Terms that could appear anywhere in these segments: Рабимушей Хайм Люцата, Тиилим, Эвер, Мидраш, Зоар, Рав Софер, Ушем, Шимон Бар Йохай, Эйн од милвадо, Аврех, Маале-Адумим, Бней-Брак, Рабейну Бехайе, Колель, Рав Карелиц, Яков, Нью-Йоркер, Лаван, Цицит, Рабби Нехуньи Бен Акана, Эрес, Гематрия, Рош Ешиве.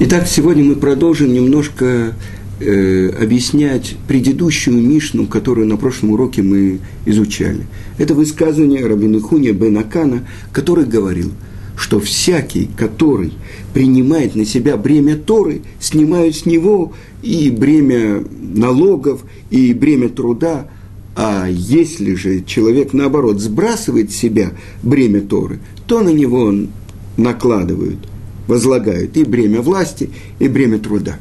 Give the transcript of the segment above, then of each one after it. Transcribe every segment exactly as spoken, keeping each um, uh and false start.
Итак, сегодня мы продолжим немножко э, объяснять предыдущую Мишну, которую на прошлом уроке мы изучали. Это высказывание Рабби Нехуньи Бен Акана, который говорил, что всякий, который принимает на себя бремя Торы, снимают с него и бремя налогов, и бремя труда. А если же человек, наоборот, сбрасывает с себя бремя Торы, то на него накладывают, возлагают и бремя власти, и бремя труда.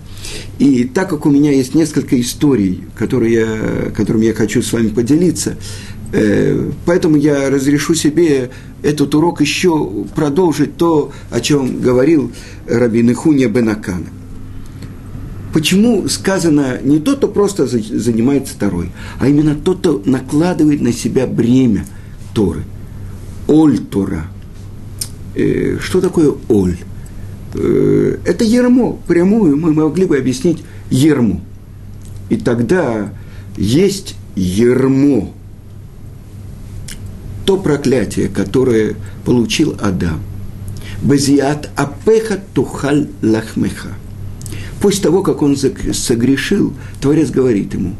И так как у меня есть несколько историй, которые я, которыми я хочу с вами поделиться, э, поэтому я разрешу себе этот урок еще продолжить то, о чем говорил Рабби Нехунья Бен Акана. Почему сказано не тот, кто просто занимается Торой, а именно тот, кто накладывает на себя бремя Торы. Оль Тора. Э, что такое оль? Э, это ермо. Прямую мы могли бы объяснить ермо. И тогда есть ермо. То проклятие, которое получил Адам. Базиат апеха тухаль лахмеха. После того, как он согрешил, Творец говорит ему,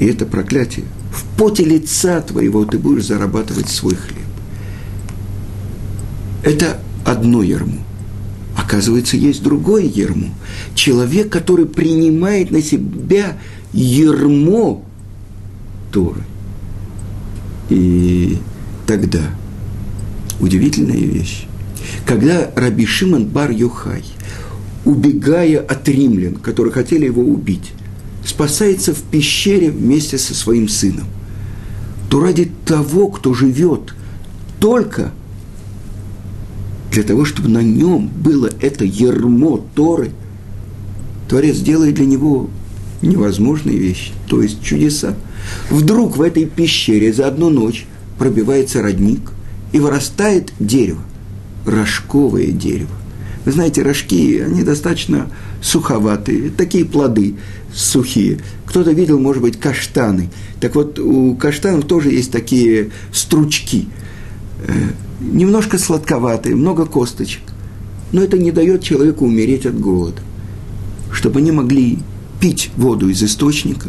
и это проклятие, в поте лица твоего ты будешь зарабатывать свой хлеб. Это одно ярмо. Оказывается, есть другое ярмо. Человек, который принимает на себя ярмо Торы. И тогда удивительная вещь. Когда Рабби Шимон Бар Йохай, убегая от римлян, которые хотели его убить, спасается в пещере вместе со своим сыном, то ради того, кто живет только для того, чтобы на нем было это ярмо Торы, Творец делает для него невозможные вещи, то есть чудеса. Вдруг в этой пещере за одну ночь пробивается родник и вырастает дерево, рожковое дерево. Вы знаете, рожки, они достаточно суховатые, такие плоды сухие. Кто-то видел, может быть, каштаны. Так вот, у каштанов тоже есть такие стручки. Немножко сладковатые, много косточек. Но это не дает человеку умереть от голода. Чтобы они могли пить воду из источника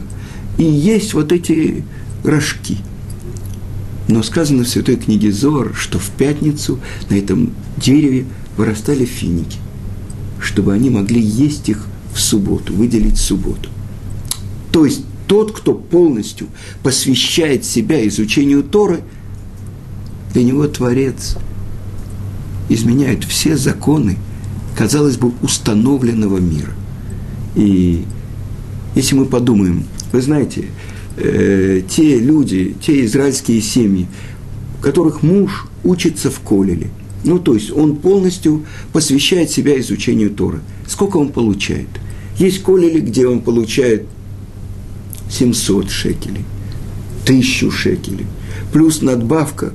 и есть вот эти рожки. Но сказано в Святой книге Зоар, что в пятницу на этом дереве вырастали финики, чтобы они могли есть их в субботу, выделить субботу. То есть тот, кто полностью посвящает себя изучению Торы, для него Творец изменяет все законы, казалось бы, установленного мира. И если мы подумаем, вы знаете, э, те люди, те израильские семьи, которых муж учится в колеле, ну, то есть он полностью посвящает себя изучению Торы. Сколько он получает? Есть колели, где он получает семьсот шекелей, тысячу шекелей, плюс надбавка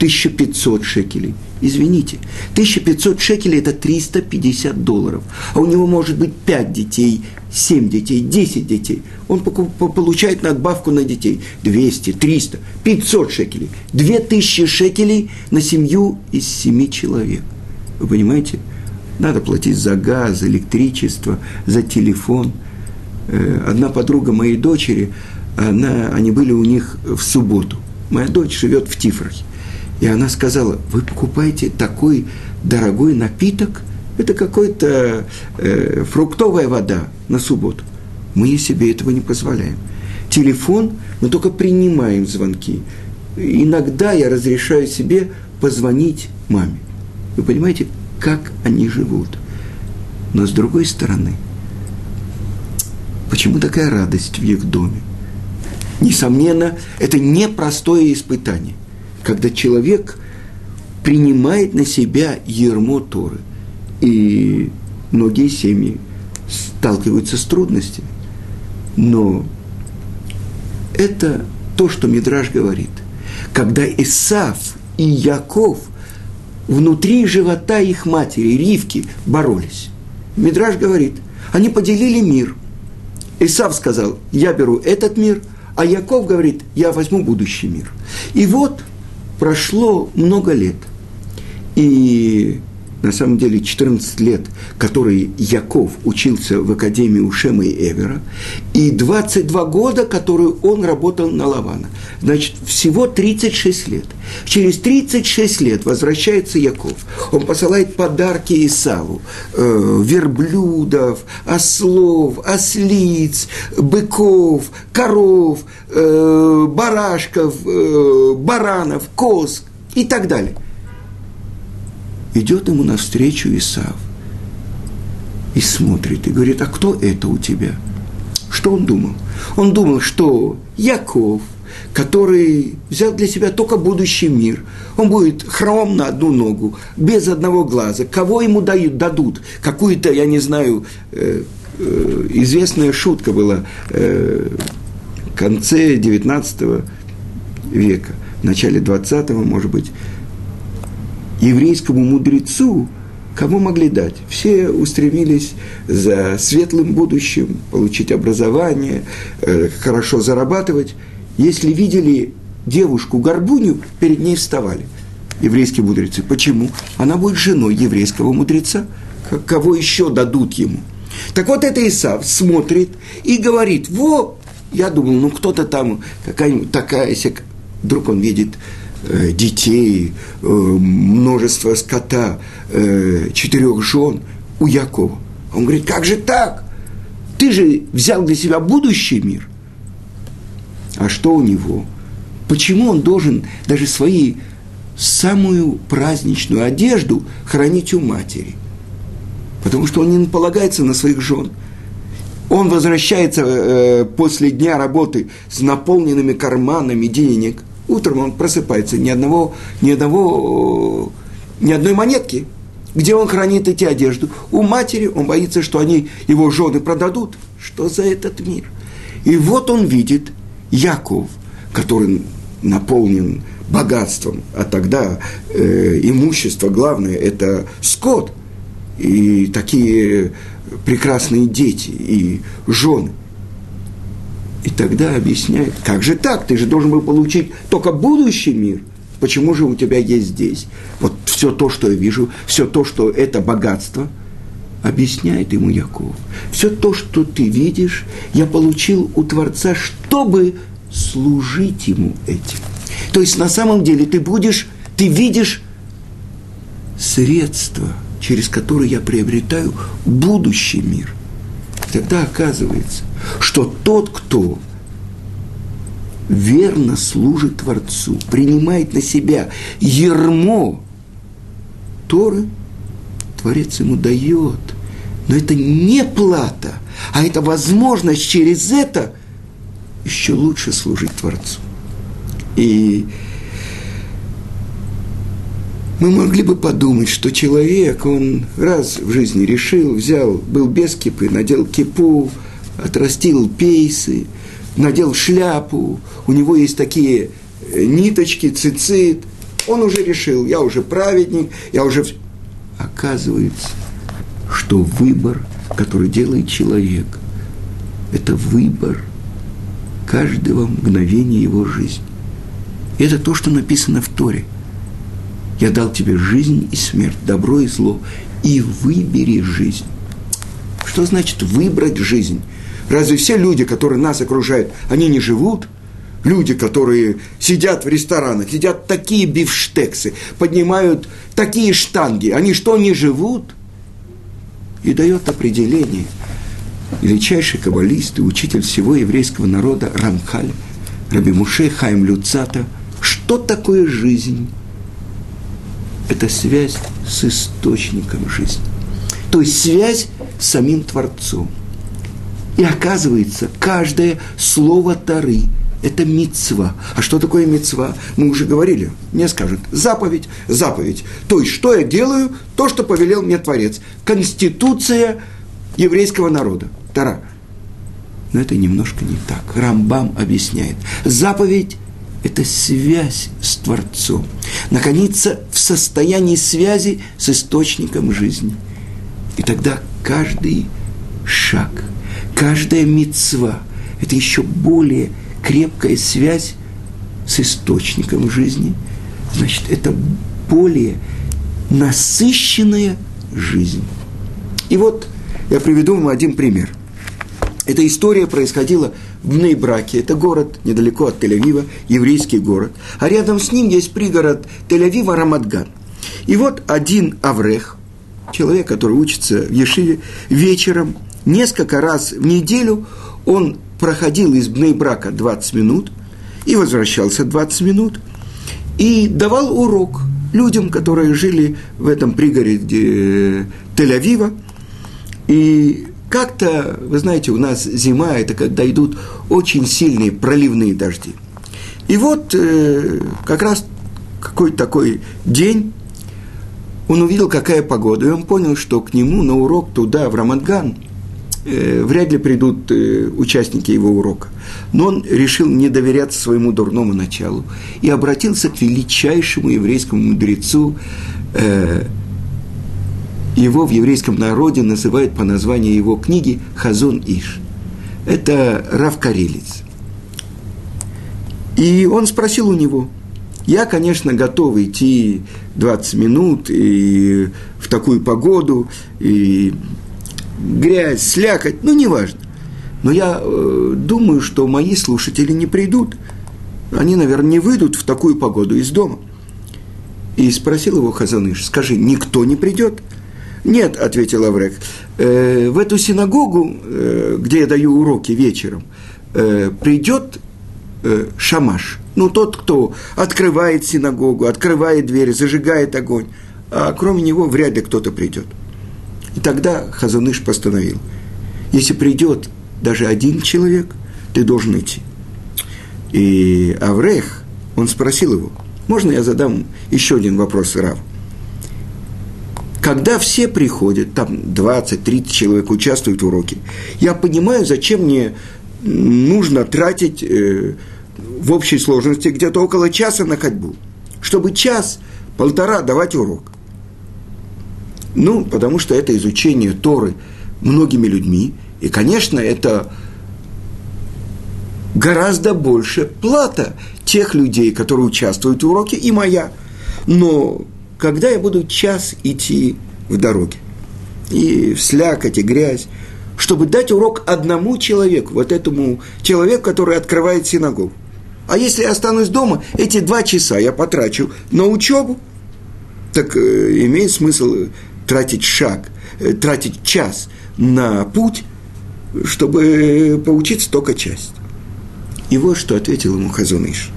тысяча пятьсот шекелей. Извините, тысяча пятьсот шекелей – это триста пятьдесят долларов, а у него может быть пять детей, семь детей, десять детей. Он получает надбавку на детей двести, триста, пятьсот шекелей, две тысячи шекелей на семью из семи человек. Вы понимаете, надо платить за газ, электричество, за телефон. Одна подруга моей дочери, она, они были у них в субботу. Моя дочь живет в Тифрахе. И она сказала, вы покупаете такой дорогой напиток, это какая-то э, фруктовая вода на субботу. Мы себе этого не позволяем. Телефон, мы только принимаем звонки. Иногда я разрешаю себе позвонить маме. Вы понимаете, как они живут. Но с другой стороны, почему такая радость в их доме? Несомненно, это непростое испытание. Когда человек принимает на себя ярмо Торы, и многие семьи сталкиваются с трудностями. Но это то, что Мидраш говорит. Когда Исав и Яков внутри живота их матери, Ривки, боролись. Мидраш говорит, они поделили мир. Исав сказал, я беру этот мир, а Яков говорит, я возьму будущий мир. И вот прошло много лет, и на самом деле четырнадцать лет, которые Яков учился в академии Ушема и Эвера, и двадцать два года, которые он работал на Лавана. Значит, всего тридцать шесть лет. Через тридцать шесть лет возвращается Яков. Он посылает подарки Исаву, э, верблюдов, ослов, ослиц, быков, коров, э, барашков, э, баранов, коз и так далее. Идет ему навстречу Исав и смотрит, и говорит: а кто это у тебя? Что он думал? Он думал, что Яков, который взял для себя только будущий мир, он будет хромом на одну ногу, без одного глаза. Кого ему дают? Дадут? Какую-то, я не знаю, э, э, известная шутка была э, в конце девятнадцатого века, в начале двадцатого, может быть, еврейскому мудрецу кому могли дать? Все устремились за светлым будущим, получить образование, хорошо зарабатывать. Если видели девушку-горбуню, перед ней вставали еврейские мудрецы. Почему? Она будет женой еврейского мудреца. Кого еще дадут ему? Так вот это Исав смотрит и говорит: вот, я думал, ну кто-то там, какая-нибудь такая, сяк... вдруг он видит детей, множество скота, четырех жен у Якова. Он говорит: как же так? Ты же взял для себя будущий мир. А что у него? Почему он должен даже свою самую праздничную одежду хранить у матери? Потому что он не полагается на своих жен. Он возвращается после дня работы с наполненными карманами денег. Утром он просыпается, ни одного, ни одного, ни одной монетки, где он хранит эти одежды. У матери он боится, что они его жены продадут. Что за этот мир? И вот он видит Яков, который наполнен богатством, а тогда э, имущество главное – это скот, и такие прекрасные дети, и жены. И тогда объясняет: как же так? Ты же должен был получить только будущий мир. Почему же у тебя есть здесь? Вот все то, что я вижу, все то, что это богатство, объясняет ему Яков. Все то, что ты видишь, я получил у Творца, чтобы служить ему этим. То есть на самом деле ты будешь, ты видишь средства, через которые я приобретаю будущий мир. Тогда оказывается, что тот, кто верно служит Творцу, принимает на себя ярмо Торы, Творец ему дает. Но это не плата, а это возможность через это еще лучше служить Творцу. И мы могли бы подумать, что человек, он раз в жизни решил, взял, был без кипы, надел кипу, отрастил пейсы, надел шляпу, у него есть такие ниточки, цицит, он уже решил: я уже праведник, я уже... Оказывается, что выбор, который делает человек, это выбор каждого мгновения его жизни. Это то, что написано в Торе. Я дал тебе жизнь и смерть, добро и зло, и выбери жизнь. Что значит выбрать жизнь? Разве все люди, которые нас окружают, они не живут? Люди, которые сидят в ресторанах, едят такие бифштексы, поднимают такие штанги, они что, не живут? И дает определение величайший каббалист и учитель всего еврейского народа Рамхаль, Рабимушей Хайм Люцата, что такое жизнь? Это связь с источником жизни. То есть связь с самим Творцом. И оказывается, каждое слово Торы – это мицва. А что такое мицва? Мы уже говорили. Мне скажут: заповедь, заповедь. То есть, что я делаю? То, что повелел мне Творец. Конституция еврейского народа. Тора. Но это немножко не так. Рамбам объясняет. Заповедь – это связь с Творцом. Наконец-то в состоянии связи с источником жизни. И тогда каждый шаг, каждая мицва – это еще более крепкая связь с источником жизни. Значит, это более насыщенная жизнь. И вот я приведу вам один пример. Эта история происходила в Бней-Браке. Это город недалеко от Тель-Авива, еврейский город. А рядом с ним есть пригород Тель-Авива Рамат-Ган. И вот один аврех, человек, который учится в Ешиве, вечером, несколько раз в неделю, он проходил из Бней-Брака двадцать минут и возвращался двадцать минут и давал урок людям, которые жили в этом пригороде Тель-Авива. И как-то, вы знаете, у нас зима, это когда идут очень сильные проливные дожди. И вот э, как раз какой-то такой день он увидел, какая погода, и он понял, что к нему на урок туда, в Рамат-Ган, э, вряд ли придут э, участники его урока. Но он решил не доверяться своему дурному началу и обратился к величайшему еврейскому мудрецу. э, Его в еврейском народе называют по названию его книги «Хазон Иш». Это Рав Карелиц. И он спросил у него: «Я, конечно, готов идти двадцать минут и в такую погоду, и грязь, слякоть, ну, неважно. Но я э, думаю, что мои слушатели не придут. Они, наверное, не выйдут в такую погоду из дома». И спросил его Хазон Иш: «Скажи, никто не придет?» «Нет», – ответил Аврек, э, – «в эту синагогу, э, где я даю уроки вечером, э, придет э, шамаш, ну, тот, кто открывает синагогу, открывает дверь, зажигает огонь, а кроме него вряд ли кто-то придет». И тогда Хазон Иш постановил: «Если придет даже один человек, ты должен идти». И Аврех, он спросил его: «Можно я задам еще один вопрос Раву? Когда все приходят, там двадцать-тридцать человек участвуют в уроке, я понимаю, зачем мне нужно тратить э, в общей сложности где-то около часа на ходьбу, чтобы час-полтора давать урок. Ну, потому что это изучение Торы многими людьми, и, конечно, это гораздо больше плата тех людей, которые участвуют в уроке, и моя. Но когда я буду час идти в дороге, и в слякоть, и грязь, чтобы дать урок одному человеку, вот этому человеку, который открывает синагогу. А если я останусь дома, эти два часа я потрачу на учебу, так э, имеет смысл тратить шаг, э, тратить час на путь, чтобы поучиться только часть». И вот что ответил ему Хазон Иш: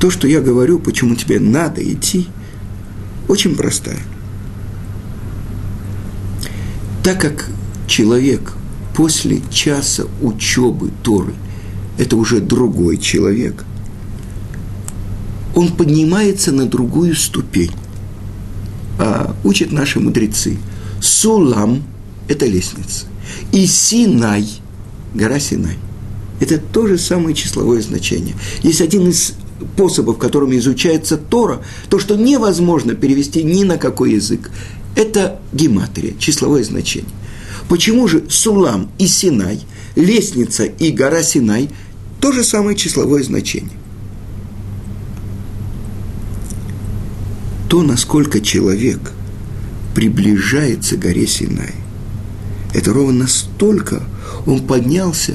«То, что я говорю, почему тебе надо идти, очень простая. Так как человек после часа учебы Торы – это уже другой человек, он поднимается на другую ступень. А учат наши мудрецы: Сулам – это лестница, и Синай – гора Синай. Это то же самое числовое значение. Есть один из способов, которыми изучается Тора, то, что невозможно перевести ни на какой язык, это гематрия, числовое значение. Почему же Сулам и Синай, лестница и гора Синай, то же самое числовое значение? То, насколько человек приближается к горе Синай, это ровно настолько он поднялся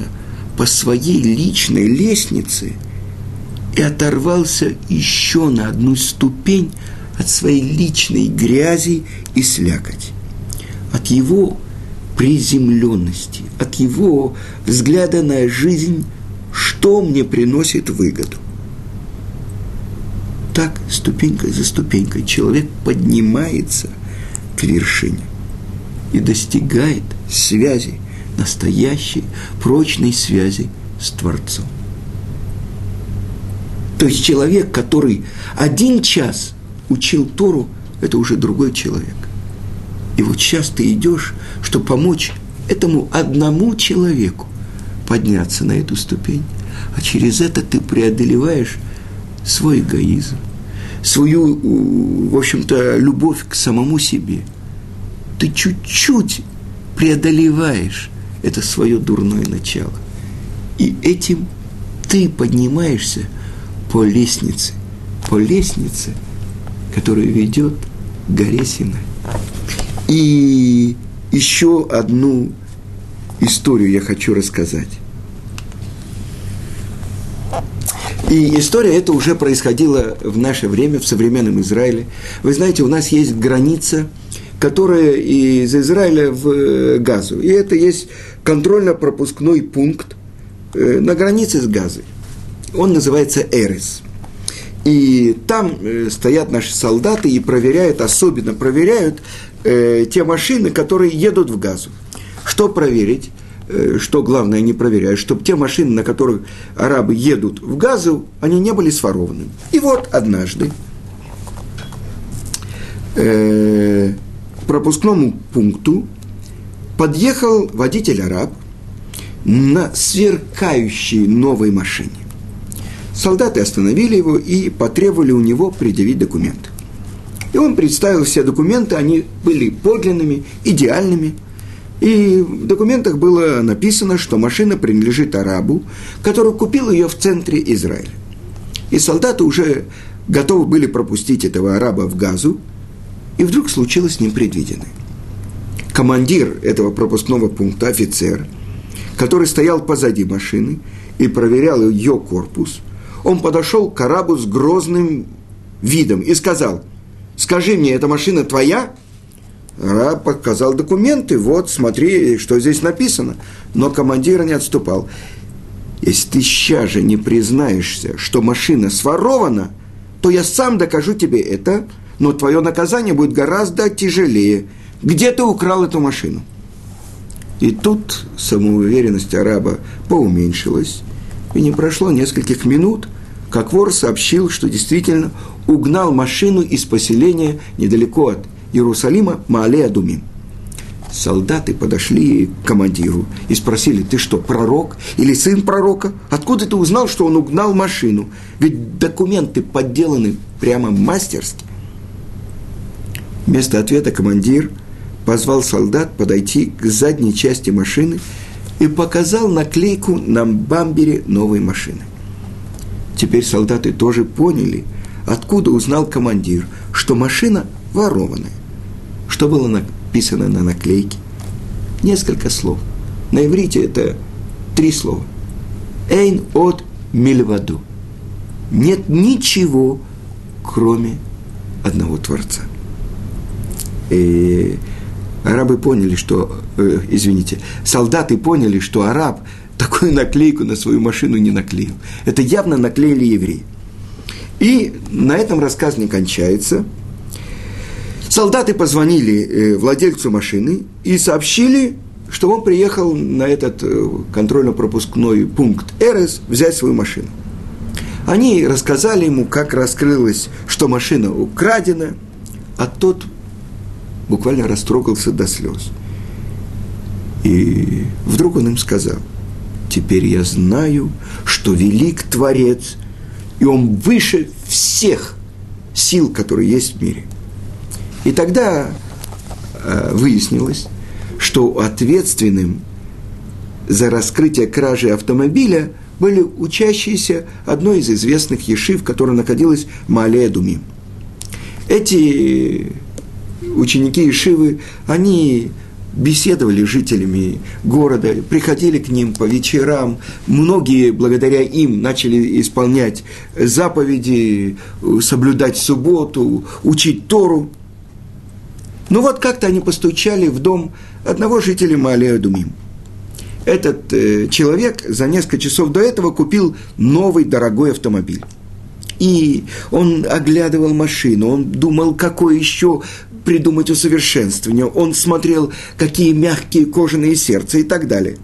по своей личной лестнице и оторвался еще на одну ступень от своей личной грязи и слякоти, от его приземленности, от его взгляда на жизнь, что мне приносит выгоду. Так, ступенькой за ступенькой, человек поднимается к вершине и достигает связи, настоящей, прочной связи с Творцом. То есть человек, который один час учил Тору, это уже другой человек. И вот сейчас ты идешь, чтобы помочь этому одному человеку подняться на эту ступень, а через это ты преодолеваешь свой эгоизм, свою, в общем-то, любовь к самому себе. Ты чуть-чуть преодолеваешь это свое дурное начало. И этим ты поднимаешься по лестнице, по лестнице, который ведет к горе Синай. И еще одну историю я хочу рассказать. И история эта уже происходила в наше время, в современном Израиле. Вы знаете, у нас есть граница, которая из Израиля в Газу. И это есть контрольно-пропускной пункт на границе с Газой. Он называется Эрес. И там стоят наши солдаты и проверяют, особенно проверяют э, те машины, которые едут в Газу. Что проверить? Что главное не проверяют, чтобы те машины, на которых арабы едут в Газу, они не были сворованы. И вот однажды э, к пропускному пункту подъехал водитель-араб на сверкающей новой машине. Солдаты остановили его и потребовали у него предъявить документы. И он представил все документы, они были подлинными, идеальными. И в документах было написано, что машина принадлежит арабу, который купил ее в центре Израиля. И солдаты уже готовы были пропустить этого араба в Газу, и вдруг случилось непредвиденное. Командир этого пропускного пункта, офицер, который стоял позади машины и проверял ее корпус, он подошел к арабу с грозным видом и сказал: «Скажи мне, эта машина твоя?» Раб показал документы, вот, смотри, что здесь написано. Но командир не отступал. Если ты сейчас же не признаешься, что машина сворована, то я сам докажу тебе это, но твое наказание будет гораздо тяжелее. Где ты украл эту машину? И тут самоуверенность араба поуменьшилась, и не прошло нескольких минут, как вор сообщил, что действительно угнал машину из поселения недалеко от Иерусалима, Маале-Адумим. Солдаты подошли к командиру и спросили: «Ты что, пророк или сын пророка? Откуда ты узнал, что он угнал машину? Ведь документы подделаны прямо мастерски». Вместо ответа командир позвал солдат подойти к задней части машины и показал наклейку на бампере новой машины. Теперь солдаты тоже поняли, откуда узнал командир, что машина ворованное. Что было написано на наклейке? Несколько слов. На иврите это три слова. «Эйн од милвадо». Нет ничего, кроме одного Творца. И арабы поняли, что... Э, извините, солдаты поняли, что араб такую наклейку на свою машину не наклеил. Это явно наклеили евреи. И на этом рассказ не кончается. Солдаты позвонили владельцу машины и сообщили, что он приехал на этот контрольно-пропускной пункт Эрес взять свою машину. Они рассказали ему, как раскрылось, что машина украдена, а тот буквально растрогался до слез. И вдруг он им сказал: «Теперь я знаю, что велик Творец, и он выше всех сил, которые есть в мире». И тогда э, выяснилось, что ответственным за раскрытие кражи автомобиля были учащиеся одной из известных ешив, которая находилась в Маале-Адумим. Эти ученики ешивы, они беседовали с жителями города, приходили к ним по вечерам. Многие, благодаря им, начали исполнять заповеди, соблюдать субботу, учить Тору. Ну вот как-то они постучали в дом одного жителя Маале-Адумим. Этот э, человек за несколько часов до этого купил новый дорогой автомобиль. И он оглядывал машину, он думал, какое еще придумать усовершенствование, он смотрел, какие мягкие кожаные сердца и так далее.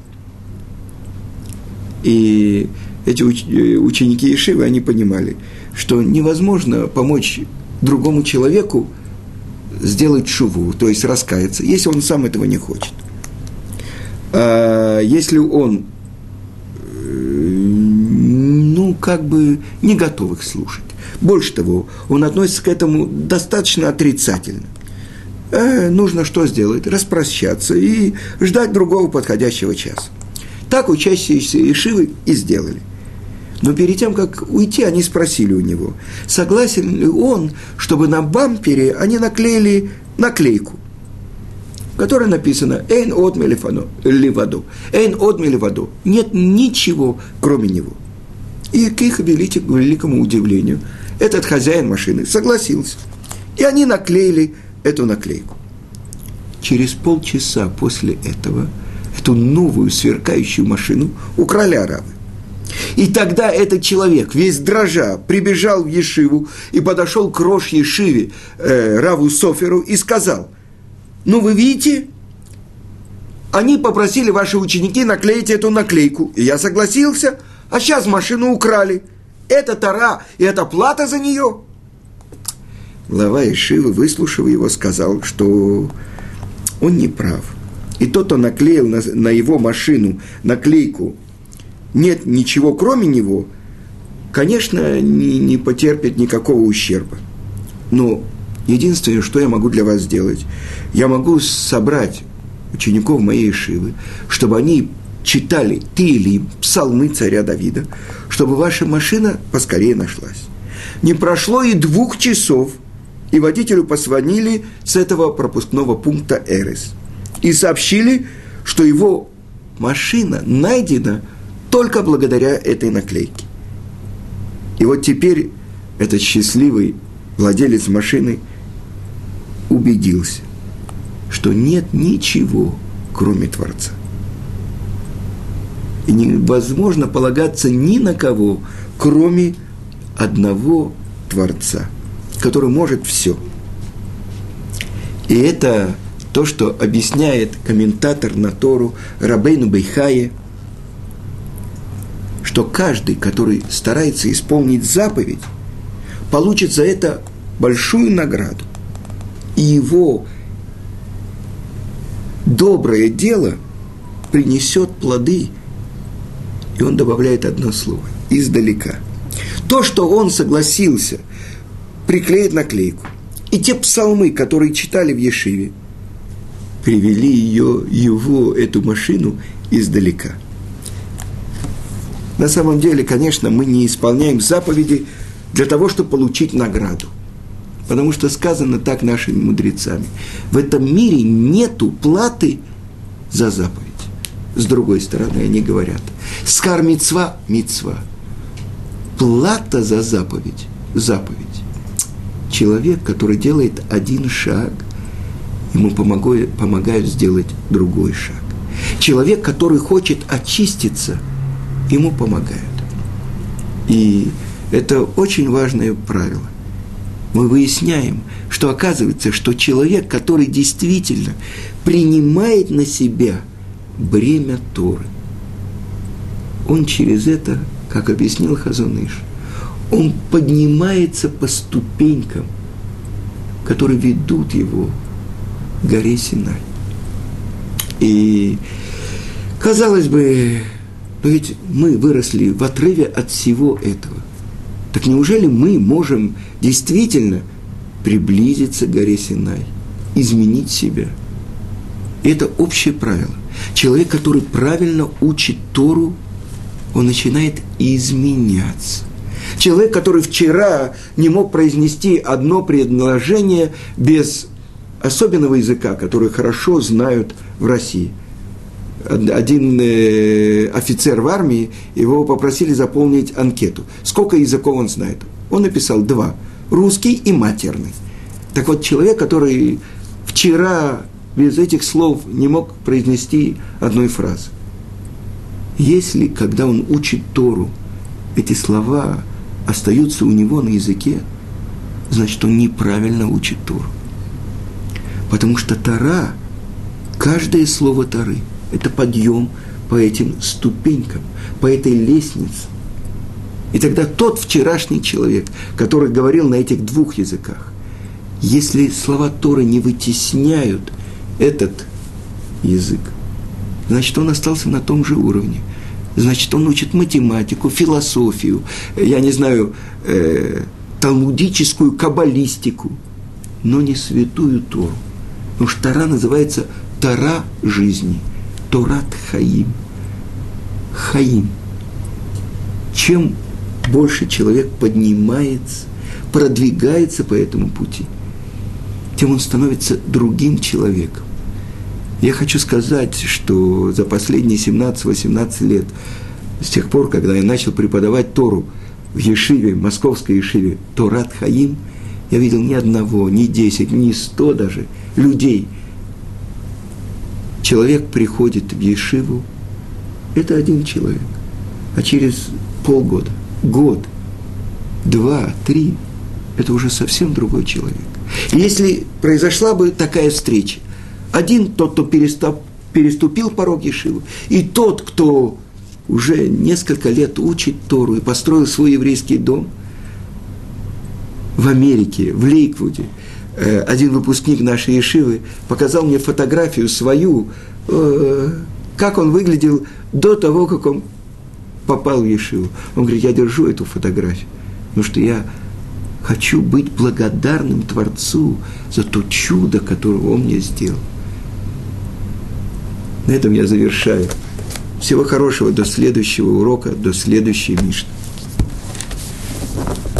И эти уч- ученики ешивы, они понимали, что невозможно помочь другому человеку сделать шуву, то есть раскаяться, если он сам этого не хочет. А если он, ну, как бы не готов их слушать. Больше того, он относится к этому достаточно отрицательно. А нужно что сделать? Распрощаться и ждать другого подходящего часа. Так учащиеся ешивы и сделали. Но перед тем, как уйти, они спросили у него, согласен ли он, чтобы на бампере они наклеили наклейку, в которой написано «Эйн од милвадо», «Эйн од милвадо», нет ничего, кроме него. И к их великому удивлению этот хозяин машины согласился. И они наклеили эту наклейку. Через полчаса после этого эту новую сверкающую машину украли арабы. И тогда этот человек, весь дрожа, прибежал в Ешиву и подошел к Рош Ешиве, э, Раву Соферу, и сказал, ну, вы видите, они попросили ваши ученики наклеить эту наклейку, и я согласился, а сейчас машину украли. Это тара, и это плата за нее. Глава Ешивы, выслушав его, сказал, что он не прав. И тот, кто наклеил на, на его машину наклейку «Нет ничего, кроме него», конечно, не, не потерпит никакого ущерба. Но единственное, что я могу для вас сделать, я могу собрать учеников моей Ешивы, чтобы они читали Тиилим, псалмы царя Давида, чтобы ваша машина поскорее нашлась. Не прошло и двух часов, и водителю позвонили с этого пропускного пункта Эрес и сообщили, что его машина найдена только благодаря этой наклейке. И вот теперь этот счастливый владелец машины убедился, что нет ничего, кроме Творца. И невозможно полагаться ни на кого, кроме одного Творца, который может все. И это то, что объясняет комментатор на Тору Рабейну Бехайе, что каждый, который старается исполнить заповедь, получит за это большую награду. И его доброе дело принесет плоды. И он добавляет одно слово – издалека. То, что он согласился приклеить наклейку, и те псалмы, которые читали в Ешиве, привели ее, его, эту машину издалека. На самом деле, конечно, мы не исполняем заповеди для того, чтобы получить награду. Потому что сказано так нашими мудрецами. В этом мире нету платы за заповедь. С другой стороны, они говорят. Скар мицва – мицва. Плата за заповедь – заповедь. Человек, который делает один шаг, ему помогают сделать другой шаг. Человек, который хочет очиститься – ему помогают. И это очень важное правило. Мы выясняем, что оказывается, что человек, который действительно принимает на себя бремя Торы, он через это, как объяснил Хазон Иш, он поднимается по ступенькам, которые ведут его к горе Синай. И, казалось бы, но ведь мы выросли в отрыве от всего этого. Так неужели мы можем действительно приблизиться к горе Синай, изменить себя? И это общее правило. Человек, который правильно учит Тору, он начинает изменяться. Человек, который вчера не мог произнести одно предложение без особенного языка, который хорошо знают в России. Один э, офицер в армии, его попросили заполнить анкету. Сколько языков он знает? Он написал два. Русский и матерный. Так вот, человек, который вчера без этих слов не мог произнести одной фразы. Если, когда он учит Тору, эти слова остаются у него на языке, значит, он неправильно учит Тору. Потому что Тора, каждое слово Торы, это подъем по этим ступенькам, по этой лестнице. И тогда тот вчерашний человек, который говорил на этих двух языках, если слова Торы не вытесняют этот язык, значит, он остался на том же уровне. Значит, он учит математику, философию, я не знаю, э, талмудическую каббалистику, но не святую Тору. Потому что Тора называется «Тора жизни». Торат Хаим. Хаим. Чем больше человек поднимается, продвигается по этому пути, тем он становится другим человеком. Я хочу сказать, что за последние семнадцать-восемнадцать лет, с тех пор, когда я начал преподавать Тору в Ешиве, в московской Ешиве, Торат Хаим, я видел ни одного, ни десять, ни сто даже людей. Человек приходит в Ешиву, это один человек, а через полгода, год, два, три, это уже совсем другой человек. И если произошла бы такая встреча, один тот, кто переступ, переступил порог Ешивы, и тот, кто уже несколько лет учит Тору и построил свой еврейский дом в Америке, в Лейквуде. Один выпускник нашей Ешивы показал мне фотографию свою, как он выглядел до того, как он попал в Ешиву. Он говорит, я держу эту фотографию, потому что я хочу быть благодарным Творцу за то чудо, которое он мне сделал. На этом я завершаю. Всего хорошего до следующего урока, до следующей Мишны.